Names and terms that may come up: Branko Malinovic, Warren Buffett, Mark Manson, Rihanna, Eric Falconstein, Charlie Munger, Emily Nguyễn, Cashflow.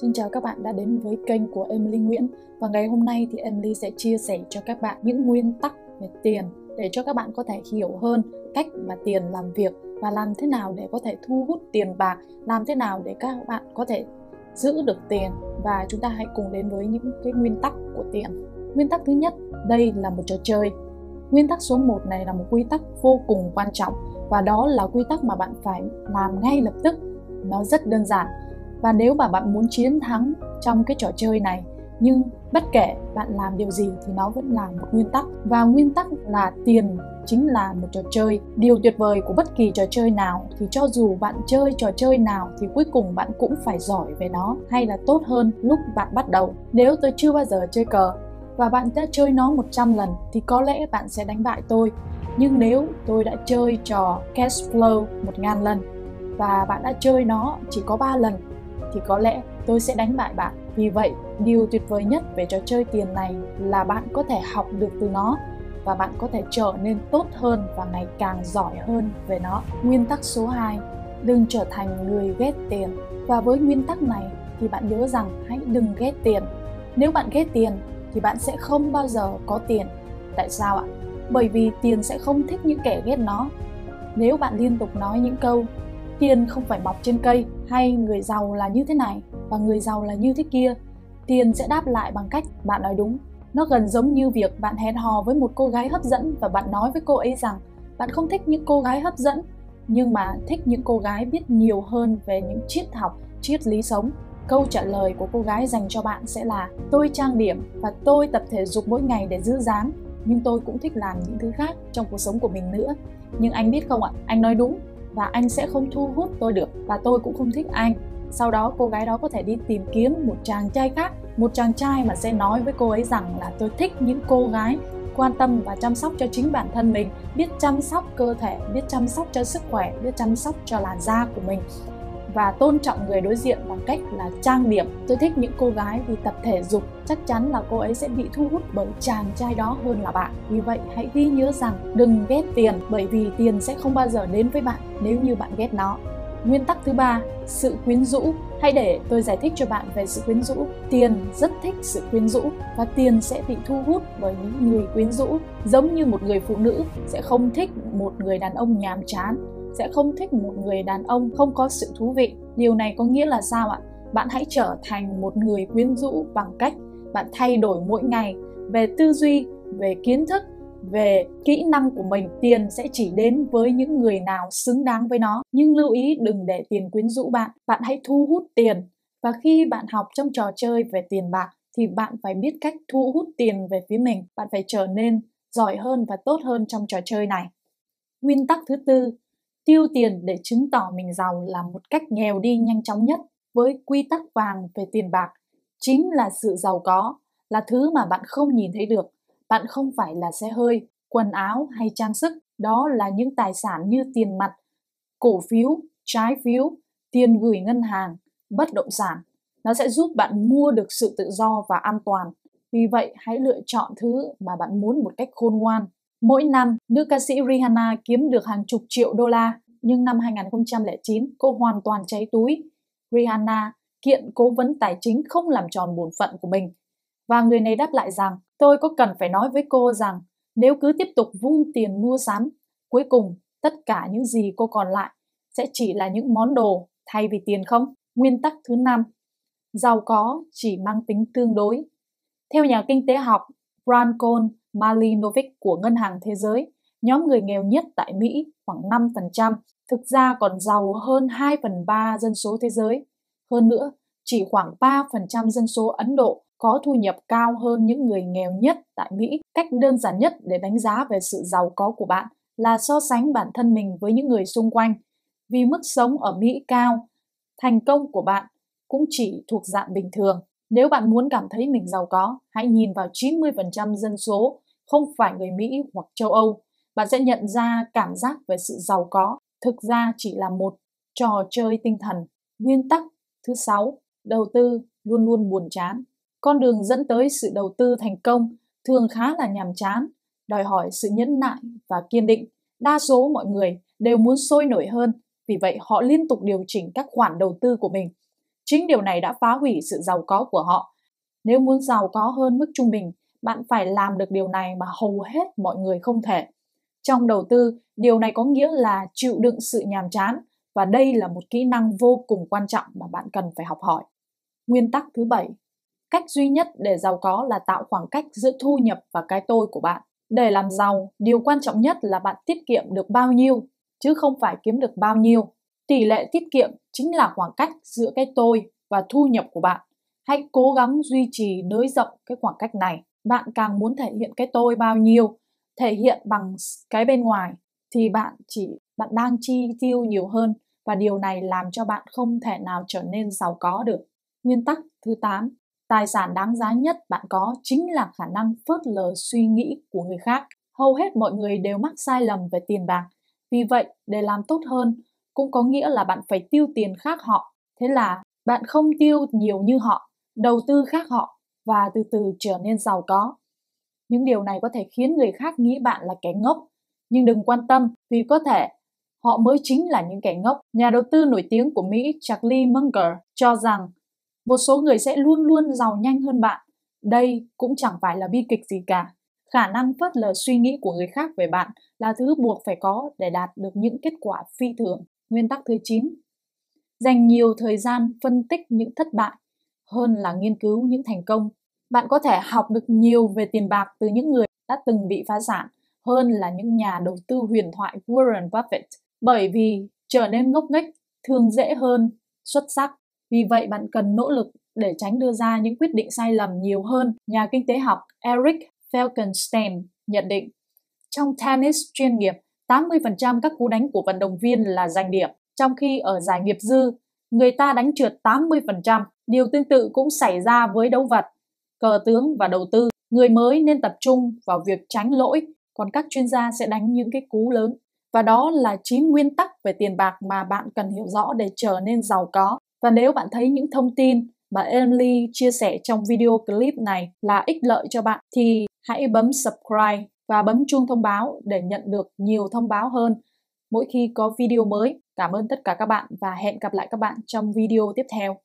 Xin chào các bạn đã đến với kênh của Emily Nguyễn. Và ngày hôm nay thì Emily sẽ chia sẻ cho các bạn những nguyên tắc về tiền để cho các bạn có thể hiểu hơn cách mà tiền làm việc và làm thế nào để có thể thu hút tiền bạc, làm thế nào để các bạn có thể giữ được tiền. Và chúng ta hãy cùng đến với những cái nguyên tắc của tiền. Nguyên tắc thứ nhất, đây là một trò chơi. Nguyên tắc số 1 này là một quy tắc vô cùng quan trọng và đó là quy tắc mà bạn phải làm ngay lập tức. Nó rất đơn giản. Và nếu mà bạn muốn chiến thắng trong cái trò chơi này, nhưng bất kể bạn làm điều gì thì nó vẫn là một nguyên tắc. Và nguyên tắc là tiền chính là một trò chơi. Điều tuyệt vời của bất kỳ trò chơi nào thì cho dù bạn chơi trò chơi nào thì cuối cùng bạn cũng phải giỏi về nó hay là tốt hơn lúc bạn bắt đầu. Nếu tôi chưa bao giờ chơi cờ và bạn đã chơi nó 100 lần thì có lẽ bạn sẽ đánh bại tôi. Nhưng nếu tôi đã chơi trò Cashflow 1000 lần và bạn đã chơi nó chỉ có 3 lần thì có lẽ tôi sẽ đánh bại bạn. Vì vậy, điều tuyệt vời nhất về trò chơi tiền này là bạn có thể học được từ nó và bạn có thể trở nên tốt hơn và ngày càng giỏi hơn về nó. Nguyên tắc số 2, đừng trở thành người ghét tiền. Và với nguyên tắc này thì bạn nhớ rằng hãy đừng ghét tiền. Nếu bạn ghét tiền thì bạn sẽ không bao giờ có tiền. Tại sao ạ? Bởi vì tiền sẽ không thích những kẻ ghét nó. Nếu bạn liên tục nói những câu tiền không phải mọc trên cây, hay người giàu là như thế này và người giàu là như thế kia, tiền sẽ đáp lại bằng cách bạn nói đúng. Nó gần giống như việc bạn hẹn hò với một cô gái hấp dẫn và bạn nói với cô ấy rằng bạn không thích những cô gái hấp dẫn, nhưng mà thích những cô gái biết nhiều hơn về những triết học, triết lý sống. Câu trả lời của cô gái dành cho bạn sẽ là tôi trang điểm và tôi tập thể dục mỗi ngày để giữ dáng, nhưng tôi cũng thích làm những thứ khác trong cuộc sống của mình nữa. Nhưng anh biết không ạ, anh nói đúng. Và anh sẽ không thu hút tôi được và tôi cũng không thích anh. Sau đó cô gái đó có thể đi tìm kiếm một chàng trai khác, một chàng trai mà sẽ nói với cô ấy rằng là tôi thích những cô gái quan tâm và chăm sóc cho chính bản thân mình, biết chăm sóc cơ thể, biết chăm sóc cho sức khỏe, biết chăm sóc cho làn da của mình và tôn trọng người đối diện bằng cách là trang điểm. Tôi thích những cô gái vì tập thể dục, chắc chắn là cô ấy sẽ bị thu hút bởi chàng trai đó hơn là bạn. Vì vậy hãy ghi nhớ rằng đừng ghét tiền, bởi vì tiền sẽ không bao giờ đến với bạn nếu như bạn ghét nó. Nguyên tắc thứ 3, sự quyến rũ. Hãy để tôi giải thích cho bạn về sự quyến rũ. Tiền rất thích sự quyến rũ và tiền sẽ bị thu hút bởi những người quyến rũ. Giống như một người phụ nữ sẽ không thích một người đàn ông nhàm chán, sẽ không thích một người đàn ông không có sự thú vị. Điều này có nghĩa là sao ạ? Bạn hãy trở thành một người quyến rũ bằng cách bạn thay đổi mỗi ngày về tư duy, về kiến thức, về kỹ năng của mình. Tiền sẽ chỉ đến với những người nào xứng đáng với nó. Nhưng lưu ý đừng để tiền quyến rũ bạn. Bạn hãy thu hút tiền. Và khi bạn học trong trò chơi về tiền bạc thì bạn phải biết cách thu hút tiền về phía mình. Bạn phải trở nên giỏi hơn và tốt hơn trong trò chơi này. Nguyên tắc thứ 4, tiêu tiền để chứng tỏ mình giàu là một cách nghèo đi nhanh chóng nhất. Với quy tắc vàng về tiền bạc, chính là sự giàu có, là thứ mà bạn không nhìn thấy được. Bạn không phải là xe hơi, quần áo hay trang sức. Đó là những tài sản như tiền mặt, cổ phiếu, trái phiếu, tiền gửi ngân hàng, bất động sản. Nó sẽ giúp bạn mua được sự tự do và an toàn. Vì vậy, hãy lựa chọn thứ mà bạn muốn một cách khôn ngoan. Mỗi năm, nữ ca sĩ Rihanna kiếm được hàng chục triệu đô la, nhưng năm 2009, cô hoàn toàn cháy túi. Rihanna kiện cố vấn tài chính không làm tròn bổn phận của mình. Và người này đáp lại rằng, tôi có cần phải nói với cô rằng, nếu cứ tiếp tục vung tiền mua sắm, cuối cùng tất cả những gì cô còn lại sẽ chỉ là những món đồ thay vì tiền không? Nguyên tắc thứ 5, giàu có chỉ mang tính tương đối. Theo nhà kinh tế học Branko Malinovic của Ngân hàng Thế giới, nhóm người nghèo nhất tại Mỹ khoảng 5%, thực ra còn giàu hơn 2/3 dân số thế giới. Hơn nữa, chỉ khoảng 3% dân số Ấn Độ có thu nhập cao hơn những người nghèo nhất tại Mỹ. Cách đơn giản nhất để đánh giá về sự giàu có của bạn là so sánh bản thân mình với những người xung quanh. Vì mức sống ở Mỹ cao, thành công của bạn cũng chỉ thuộc dạng bình thường. Nếu bạn muốn cảm thấy mình giàu có, hãy nhìn vào 90% dân số không phải người Mỹ hoặc châu Âu. Bạn sẽ nhận ra cảm giác về sự giàu có thực ra chỉ là một trò chơi tinh thần. Nguyên tắc thứ 6, đầu tư luôn luôn buồn chán. Con đường dẫn tới sự đầu tư thành công thường khá là nhàm chán, đòi hỏi sự nhẫn nại và kiên định. Đa số mọi người đều muốn sôi nổi hơn, vì vậy họ liên tục điều chỉnh các khoản đầu tư của mình. Chính điều này đã phá hủy sự giàu có của họ. Nếu muốn giàu có hơn mức trung bình, bạn phải làm được điều này mà hầu hết mọi người không thể. Trong đầu tư, điều này có nghĩa là chịu đựng sự nhàm chán, và đây là một kỹ năng vô cùng quan trọng mà bạn cần phải học hỏi. Nguyên tắc thứ 7. Cách duy nhất để giàu có là tạo khoảng cách giữa thu nhập và cái tôi của bạn. Để làm giàu, điều quan trọng nhất là bạn tiết kiệm được bao nhiêu, chứ không phải kiếm được bao nhiêu. Tỷ lệ tiết kiệm chính là khoảng cách giữa cái tôi và thu nhập của bạn. Hãy cố gắng duy trì nới rộng cái khoảng cách này. Bạn càng muốn thể hiện cái tôi bao nhiêu, thể hiện bằng cái bên ngoài, thì bạn đang chi tiêu nhiều hơn, và điều này làm cho bạn không thể nào trở nên giàu có được. Nguyên tắc thứ 8. Tài sản đáng giá nhất bạn có chính là khả năng phớt lờ suy nghĩ của người khác. Hầu hết mọi người đều mắc sai lầm về tiền bạc. Vì vậy, để làm tốt hơn cũng có nghĩa là bạn phải tiêu tiền khác họ. Thế là bạn không tiêu nhiều như họ, đầu tư khác họ và từ từ trở nên giàu có. Những điều này có thể khiến người khác nghĩ bạn là kẻ ngốc. Nhưng đừng quan tâm, vì có thể họ mới chính là những kẻ ngốc. Nhà đầu tư nổi tiếng của Mỹ Charlie Munger cho rằng một số người sẽ luôn luôn giàu nhanh hơn bạn. Đây cũng chẳng phải là bi kịch gì cả. Khả năng phớt lờ suy nghĩ của người khác về bạn là thứ buộc phải có để đạt được những kết quả phi thường. Nguyên tắc thứ 9. Dành nhiều thời gian phân tích những thất bại hơn là nghiên cứu những thành công. Bạn có thể học được nhiều về tiền bạc từ những người đã từng bị phá sản hơn là những nhà đầu tư huyền thoại Warren Buffett, bởi vì trở nên ngốc nghếch thường dễ hơn xuất sắc. Vì vậy bạn cần nỗ lực để tránh đưa ra những quyết định sai lầm nhiều hơn. Nhà kinh tế học Eric Falconstein nhận định, trong tennis chuyên nghiệp, 80% các cú đánh của vận động viên là giành điểm, trong khi ở giải nghiệp dư, người ta đánh trượt 80%. Điều tương tự cũng xảy ra với đấu vật, cờ tướng và đầu tư. Người mới nên tập trung vào việc tránh lỗi, còn các chuyên gia sẽ đánh những cái cú lớn. Và đó là 9 nguyên tắc về tiền bạc mà bạn cần hiểu rõ để trở nên giàu có. Và nếu bạn thấy những thông tin mà Emily chia sẻ trong video clip này là ích lợi cho bạn, thì hãy bấm subscribe và bấm chuông thông báo để nhận được nhiều thông báo hơn mỗi khi có video mới. Cảm ơn tất cả các bạn và hẹn gặp lại các bạn trong video tiếp theo.